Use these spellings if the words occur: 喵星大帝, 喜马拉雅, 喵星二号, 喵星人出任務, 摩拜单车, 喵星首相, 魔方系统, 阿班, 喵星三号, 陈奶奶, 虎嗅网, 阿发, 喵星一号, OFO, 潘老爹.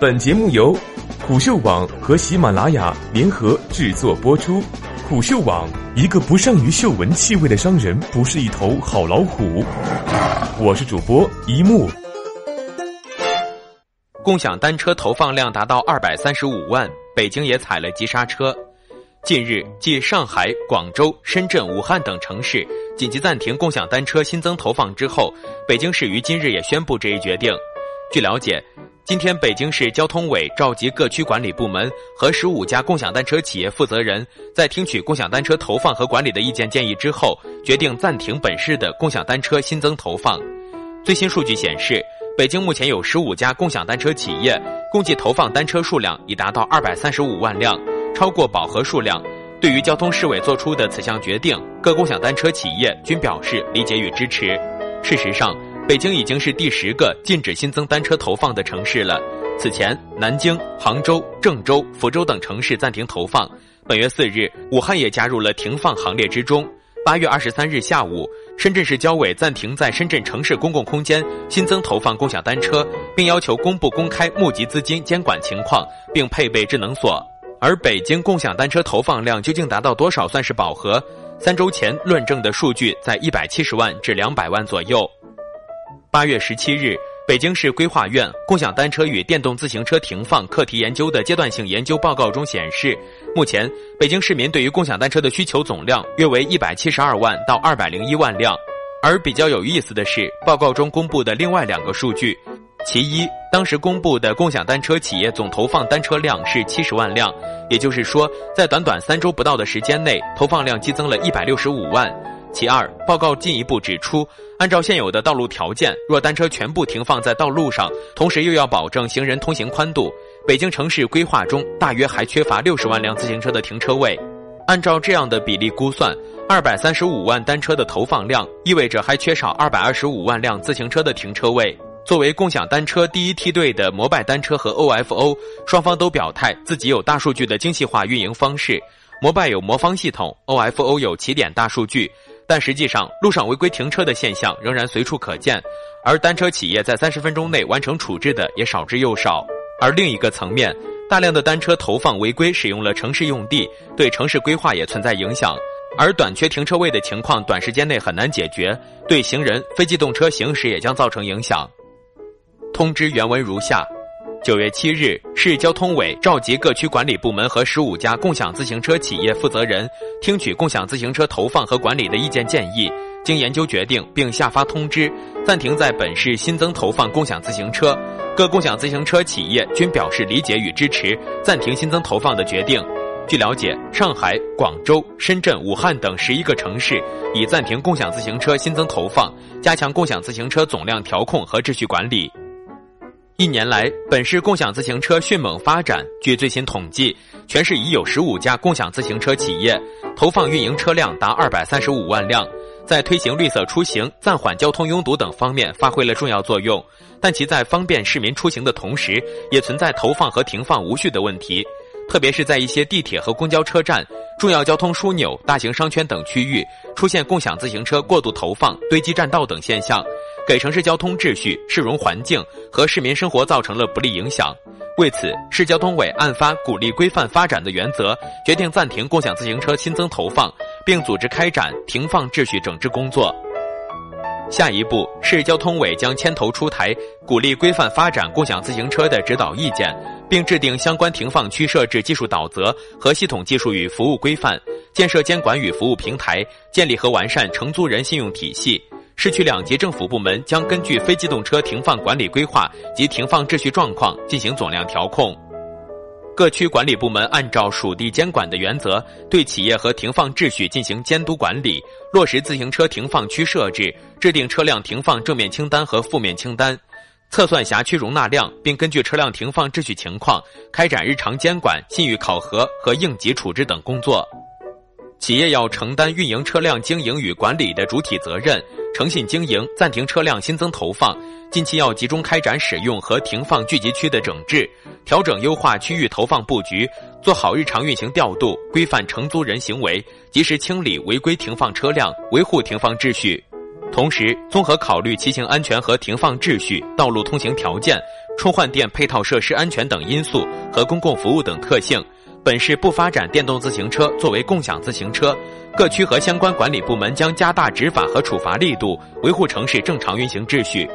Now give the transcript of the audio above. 本节目由虎嗅网和喜马拉雅联合制作播出。虎嗅网，一个不善于嗅闻气味的商人不是一头好老虎。我是主播一木。共享单车投放量达到235万，北京也踩了急刹车。近日，继上海、广州、深圳、武汉等城市紧急暂停共享单车新增投放之后，北京市于今日也宣布这一决定。据了解，今天北京市交通委召集各区管理部门和15家共享单车企业负责人，在听取共享单车投放和管理的意见建议之后，决定暂停本市的共享单车新增投放。最新数据显示，北京目前有15家共享单车企业，共计投放单车数量已达到235万辆，超过饱和数量。对于交通市委做出的此项决定，各共享单车企业均表示理解与支持。事实上，北京已经是第10个禁止新增单车投放的城市了。此前，南京、杭州、郑州、福州等城市暂停投放。本月4日，武汉也加入了停放行列之中。8月23日下午，深圳市交委暂停在深圳城市公共空间新增投放共享单车，并要求公布公开募集资金监管情况，并配备智能锁。而北京共享单车投放量究竟达到多少算是饱和？3周前论证的数据在170万至200万左右。8月17日，北京市规划院《共享单车与电动自行车停放课题研究》的阶段性研究报告中显示，目前北京市民对于共享单车的需求总量约为172万到201万辆。而比较有意思的是，报告中公布的另外2个数据。其一，当时公布的共享单车企业总投放单车量是70万辆，也就是说，在短短3周不到的时间内，投放量激增了165万。其二，报告进一步指出，按照现有的道路条件，若单车全部停放在道路上，同时又要保证行人通行宽度，北京城市规划中大约还缺乏60万辆自行车的停车位。按照这样的比例估算，235万单车的投放量意味着还缺少225万辆自行车的停车位。作为共享单车第一梯队的摩拜单车和 OFO 双方都表态自己有大数据的精细化运营方式。摩拜有魔方系统， OFO 有起点大数据，但实际上，路上违规停车的现象仍然随处可见，而单车企业在30分钟内完成处置的也少之又少。而另一个层面，大量的单车投放违规使用了城市用地，对城市规划也存在影响。而短缺停车位的情况短时间内很难解决，对行人、非机动车行驶也将造成影响。通知原文如下。9月7日，市交通委召集各区管理部门和15家共享自行车企业负责人，听取共享自行车投放和管理的意见建议，经研究决定并下发通知，暂停在本市新增投放共享自行车。各共享自行车企业均表示理解与支持暂停新增投放的决定。据了解，上海、广州、深圳、武汉等11个城市已暂停共享自行车新增投放，加强共享自行车总量调控和秩序管理。1年来，本市共享自行车迅猛发展。据最新统计，全市已有15家共享自行车企业，投放运营车辆达235万辆，在推行绿色出行、暂缓交通拥堵等方面发挥了重要作用，但其在方便市民出行的同时，也存在投放和停放无序的问题。特别是在一些地铁和公交车站、重要交通枢纽、大型商圈等区域，出现共享自行车过度投放、堆积占道等现象，给城市交通秩序、市容环境和市民生活造成了不利影响。为此，市交通委按发鼓励规范发展的原则，决定暂停共享自行车新增投放，并组织开展停放秩序整治工作。下一步，市交通委将牵头出台鼓励规范发展共享自行车的指导意见，并制定相关停放区设置技术导则和系统技术与服务规范，建设监管与服务平台，建立和完善承租人信用体系。市区2级政府部门将根据非机动车停放管理规划及停放秩序状况进行总量调控。各区管理部门按照属地监管的原则，对企业和停放秩序进行监督管理，落实自行车停放区设置，制定车辆停放正面清单和负面清单，测算辖区容纳量，并根据车辆停放秩序情况，开展日常监管、信誉考核和应急处置等工作。企业要承担运营车辆经营与管理的主体责任，诚信经营，暂停车辆新增投放。近期要集中开展使用和停放聚集区的整治，调整优化区域投放布局，做好日常运行调度，规范承租人行为，及时清理违规停放车辆，维护停放秩序。同时，综合考虑骑行安全和停放秩序、道路通行条件，充换电配套设施安全等因素和公共服务等特性，本市不发展电动自行车作为共享自行车。各区和相关管理部门将加大执法和处罚力度，维护城市正常运行秩序。